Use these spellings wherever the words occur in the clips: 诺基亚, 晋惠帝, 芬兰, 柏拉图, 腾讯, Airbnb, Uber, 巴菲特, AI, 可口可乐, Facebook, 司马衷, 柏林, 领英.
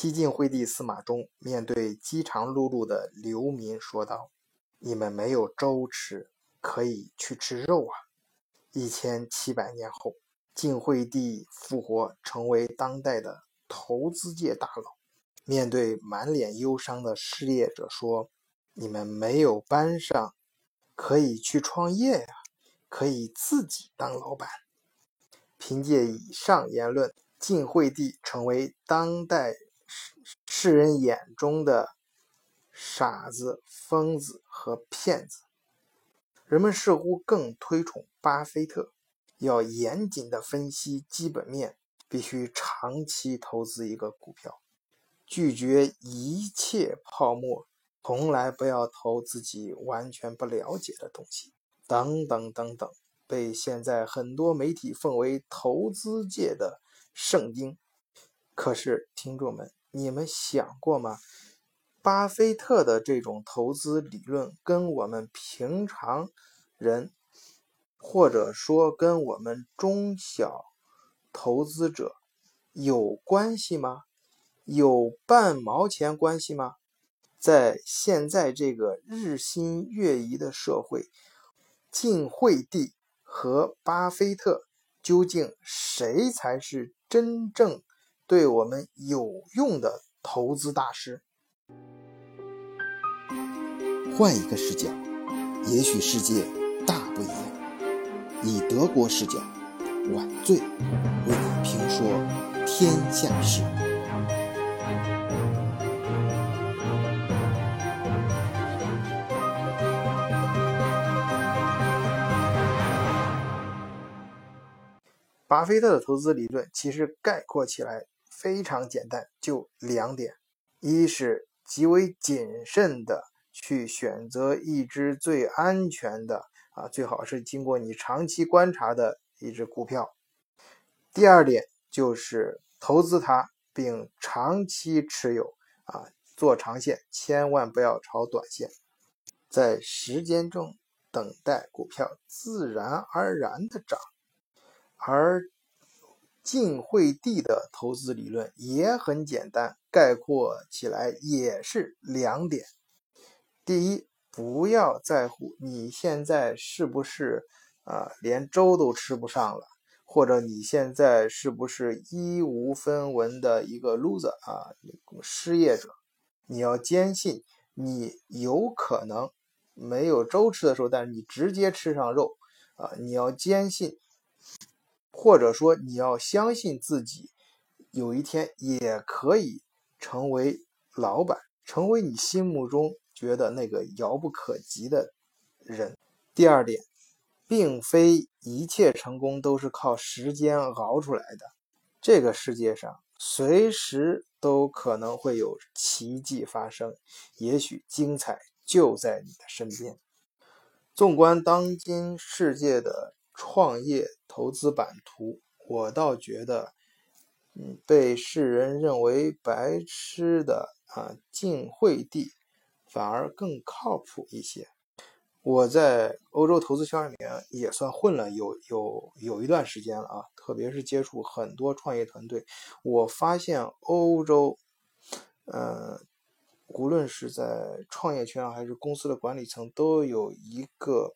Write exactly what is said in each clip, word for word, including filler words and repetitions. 西晋惠帝司马衷面对饥肠辘辘的流民说道：你们没有粥吃，可以去吃肉啊。一千七百年后，晋惠帝复活成为当代的投资界大佬，面对满脸忧伤的失业者说：你们没有班上，可以去创业呀、啊，可以自己当老板。凭借以上言论，晋惠帝成为当代世人眼中的傻子、疯子和骗子。人们似乎更推崇巴菲特，要严谨地分析基本面，必须长期投资一个股票，拒绝一切泡沫，从来不要投自己完全不了解的东西，等等等等，被现在很多媒体奉为投资界的圣经。可是，听众们，你们想过吗？巴菲特的这种投资理论跟我们平常人，或者说跟我们中小投资者有关系吗？有半毛钱关系吗？在现在这个日新月异的社会，晋惠帝和巴菲特究竟谁才是真正对我们有用的投资大师？换一个视角，也许世界大不一样。以德国视角，晚醉为你评说天下事。巴菲特的投资理论其实概括起来非常简单，就两点：一是极为谨慎的去选择一只最安全的啊，最好是经过你长期观察的一只股票。第二点就是投资它并长期持有啊，做长线，千万不要炒短线。在时间中等待股票自然而然的涨。而晋惠帝的投资理论也很简单，概括起来也是两点。第一，不要在乎你现在是不是、呃、连粥都吃不上了，或者你现在是不是一无分文的一个 loser 啊，失业者。你要坚信你有可能没有粥吃的时候，但是你直接吃上肉啊、呃！你要坚信，或者说你要相信自己有一天也可以成为老板，成为你心目中觉得那个遥不可及的人。第二点，并非一切成功都是靠时间熬出来的，这个世界上随时都可能会有奇迹发生，也许精彩就在你的身边。纵观当今世界的创业投资版图，我倒觉得嗯，被世人认为白痴的啊，晋惠帝反而更靠谱一些。我在欧洲投资圈里面也算混了有有有一段时间了啊，特别是接触很多创业团队，我发现欧洲，呃，无论是在创业圈还是公司的管理层，都有一个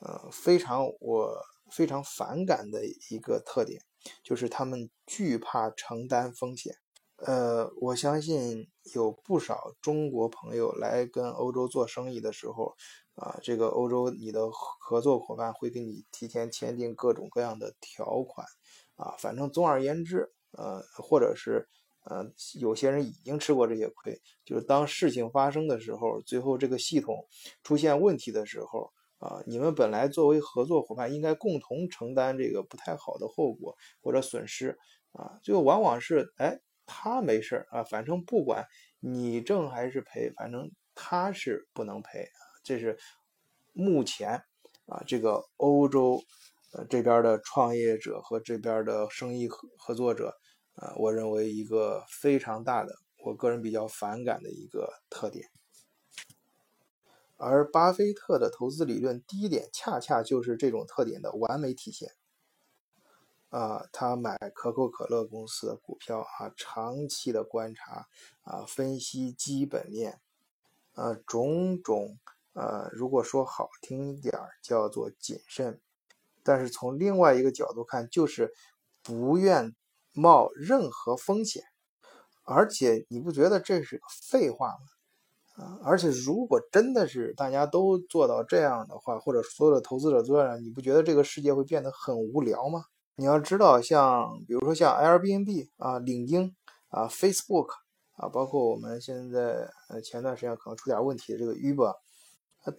呃，非常我非常反感的一个特点，就是他们惧怕承担风险。呃，我相信有不少中国朋友来跟欧洲做生意的时候，啊，这个欧洲你的合作伙伴会跟你提前签订各种各样的条款，啊，反正总而言之，呃，或者是呃，有些人已经吃过这些亏，就是当事情发生的时候，最后这个系统出现问题的时候。啊，你们本来作为合作伙伴应该共同承担这个不太好的后果或者损失啊，就往往是哎他没事啊，反正不管你挣还是赔，反正他是不能赔啊。这是目前啊这个欧洲、呃、这边的创业者和这边的生意合作者啊，我认为一个非常大的，我个人比较反感的一个特点。而巴菲特的投资理论第一点恰恰就是这种特点的完美体现。啊、呃，他买可口可乐公司的股票啊，长期的观察啊，分析基本面，呃，种种呃，如果说好听点叫做谨慎，但是从另外一个角度看，就是不愿冒任何风险，而且你不觉得这是个废话吗？而且如果真的是大家都做到这样的话，或者所有的投资者做呢，你不觉得这个世界会变得很无聊吗？你要知道，像比如说像 Airbnb 啊、领英啊、Facebook 啊，包括我们现在呃前段时间可能出点问题的这个 Uber，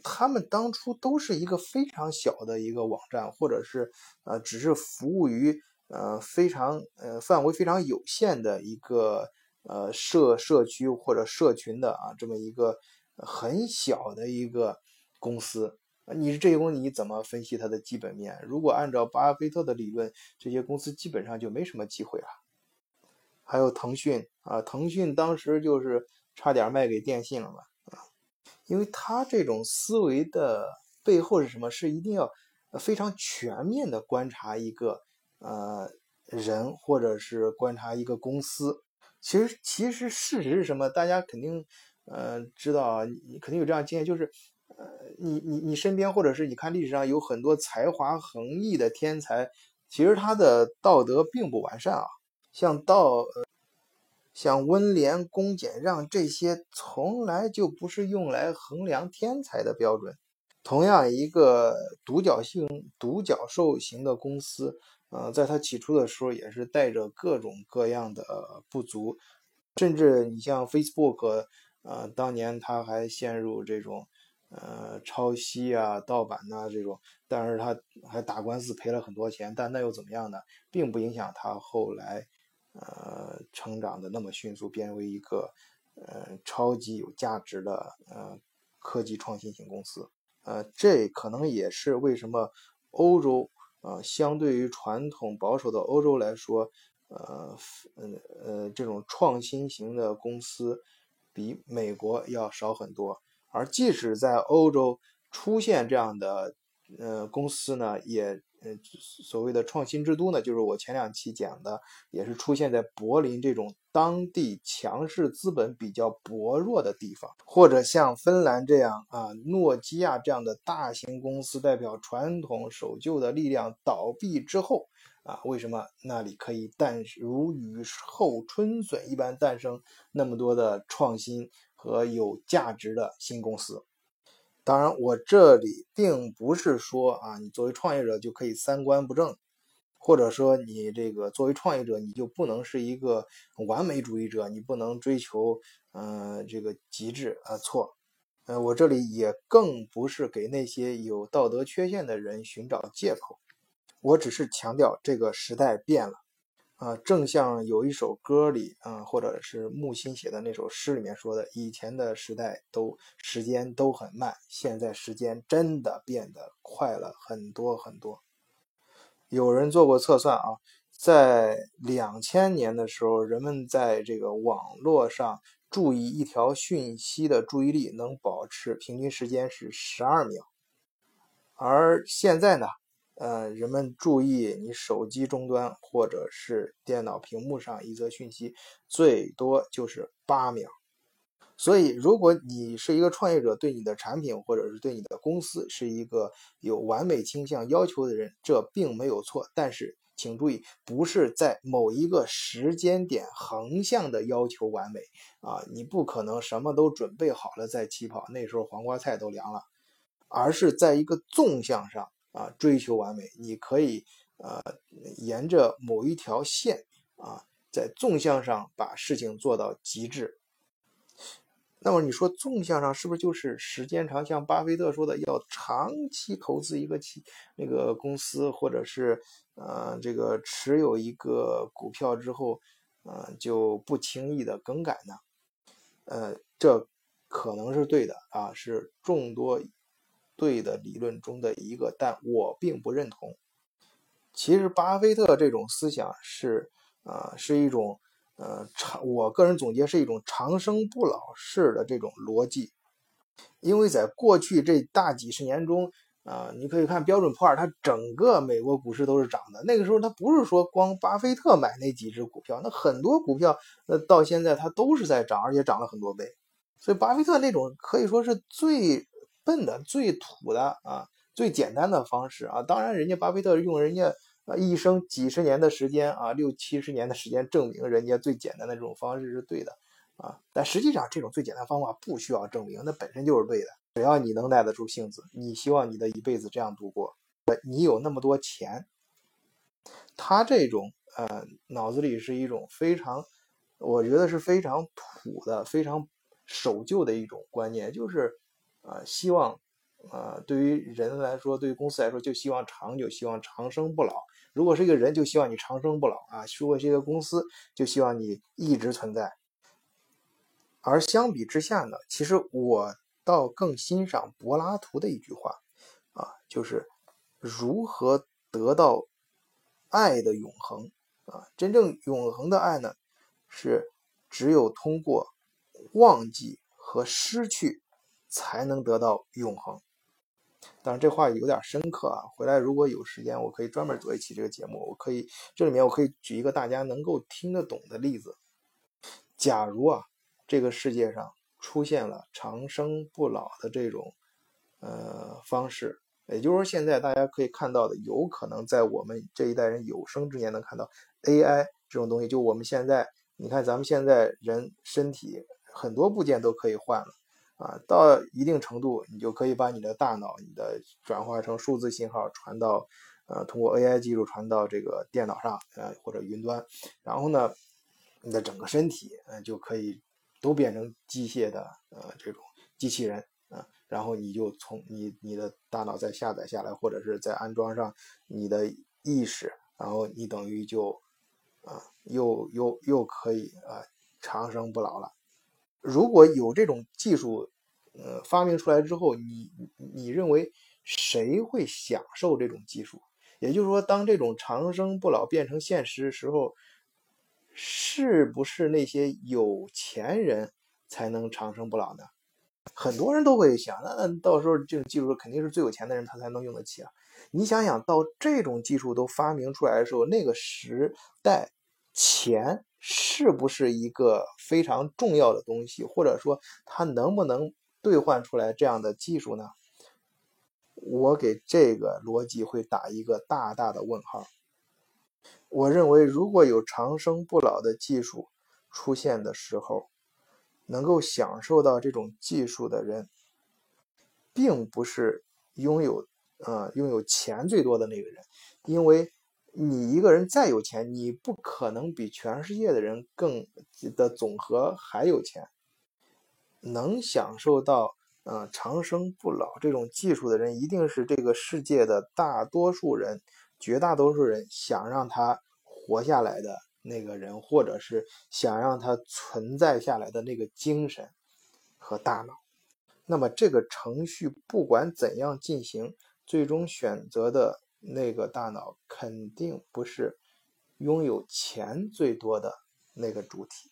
他们当初都是一个非常小的一个网站，或者是呃只是服务于呃非常呃范围非常有限的一个。呃，社社区或者社群的啊，这么一个很小的一个公司，你是这些公司你怎么分析它的基本面？如果按照巴菲特的理论，这些公司基本上就没什么机会了。还有腾讯啊，腾讯当时就是差点卖给电信了嘛啊，因为他这种思维的背后是什么？是一定要非常全面的观察一个呃人，或者是观察一个公司。其实，其实事实是什么？大家肯定，呃，知道啊，你肯定有这样经验，就是，呃，你你你身边，或者是你看历史上有很多才华横溢的天才，其实他的道德并不完善啊。像道，呃、像温良恭俭让这些，从来就不是用来衡量天才的标准。同样，一个独角性、独角兽型的公司。呃，在它起初的时候也是带着各种各样的、呃、不足，甚至你像 Facebook， 呃，当年它还陷入这种呃抄袭啊、盗版呐、啊、这种，但是它还打官司赔了很多钱，但那又怎么样呢？并不影响它后来呃成长的那么迅速，变为一个呃超级有价值的呃科技创新型公司。呃，这可能也是为什么欧洲。呃，相对于传统保守的欧洲来说，呃，嗯呃，这种创新型的公司比美国要少很多。而即使在欧洲出现这样的呃公司呢，也呃所谓的创新之都呢，就是我前两期讲的，也是出现在柏林这种当地强势资本比较薄弱的地方，或者像芬兰这样啊，诺基亚这样的大型公司代表传统守旧的力量倒闭之后啊，为什么那里可以诞如雨后春笋一般诞生那么多的创新和有价值的新公司？当然，我这里并不是说啊，你作为创业者就可以三观不正，或者说你这个作为创业者你就不能是一个完美主义者，你不能追求呃这个极致啊，错，呃，我这里也更不是给那些有道德缺陷的人寻找借口，我只是强调这个时代变了啊、呃，正像有一首歌里啊、呃，或者是木心写的那首诗里面说的，以前的时代都时间都很慢，现在时间真的变得快了很多很多。有人做过测算啊，在两千年的时候，人们在这个网络上注意一条讯息的注意力能保持平均时间是十二秒，而现在呢？呃，人们注意你手机终端或者是电脑屏幕上一则讯息，最多就是八秒。所以，如果你是一个创业者，对你的产品或者是对你的公司是一个有完美倾向要求的人，这并没有错。但是，请注意，不是在某一个时间点横向的要求完美啊，你不可能什么都准备好了再起跑，那时候黄瓜菜都凉了，而是在一个纵向上。啊，追求完美，你可以呃沿着某一条线啊，在纵向上把事情做到极致。那么你说纵向上是不是就是时间长？像巴菲特说的，要长期投资一个企那个公司，或者是呃这个持有一个股票之后，呃就不轻易的更改呢？呃，这可能是对的啊，是众多。对的理论中的一个，但我并不认同。其实巴菲特这种思想是呃是一种呃长我个人总结是一种长生不老式的这种逻辑。因为在过去这大几十年中，啊，你可以看标准普尔，它整个美国股市都是涨的。那个时候它不是说光巴菲特买那几只股票，那很多股票那到现在它都是在涨，而且涨了很多倍。所以巴菲特那种可以说是最笨的、最土的啊、最简单的方式啊。当然，人家巴菲特用人家一生几十年的时间啊，六七十年的时间证明人家最简单的这种方式是对的啊。但实际上，这种最简单方法不需要证明，那本身就是对的。只要你能耐得住性子，你希望你的一辈子这样度过，你有那么多钱。他这种呃脑子里是一种非常，我觉得是非常土的、非常守旧的一种观念，就是呃希望呃对于人来说，对于公司来说，就希望长久，希望长生不老。如果是一个人，就希望你长生不老啊；如果是一个公司，就希望你一直存在。而相比之下呢，其实我倒更欣赏柏拉图的一句话啊，就是如何得到爱的永恒啊。真正永恒的爱呢，是只有通过忘记和失去才能得到永恒。当然这话有点深刻啊，回来如果有时间我可以专门做一期这个节目，我可以这里面我可以举一个大家能够听得懂的例子。假如啊这个世界上出现了长生不老的这种呃方式，也就是说现在大家可以看到的，有可能在我们这一代人有生之年能看到 A I 这种东西。就我们现在你看咱们现在人身体很多部件都可以换了啊，到一定程度你就可以把你的大脑你的转化成数字信号传到呃通过 A I 技术传到这个电脑上呃或者云端，然后呢你的整个身体呃就可以都变成机械的呃这种机器人啊、呃，然后你就从你你的大脑再下载下来，或者是在安装上你的意识，然后你等于就啊、呃、又又又可以啊、呃、长生不老了。如果有这种技术呃发明出来之后，你你认为谁会享受这种技术？也就是说，当这种长生不老变成现实的时候，是不是那些有钱人才能长生不老呢？很多人都会想，那到时候这种技术肯定是最有钱的人他才能用得起啊。你想想到这种技术都发明出来的时候，那个时代钱是不是一个非常重要的东西，或者说它能不能兑换出来这样的技术呢？我给这个逻辑会打一个大大的问号。我认为如果有长生不老的技术出现的时候，能够享受到这种技术的人并不是拥有呃拥有钱最多的那个人，因为你一个人再有钱，你不可能比全世界的人更的总和还有钱。能享受到呃长生不老这种技术的人，一定是这个世界的大多数人绝大多数人想让他活下来的那个人，或者是想让他存在下来的那个精神和大脑。那么这个程序不管怎样进行，最终选择的那个大脑肯定不是拥有钱最多的那个主体。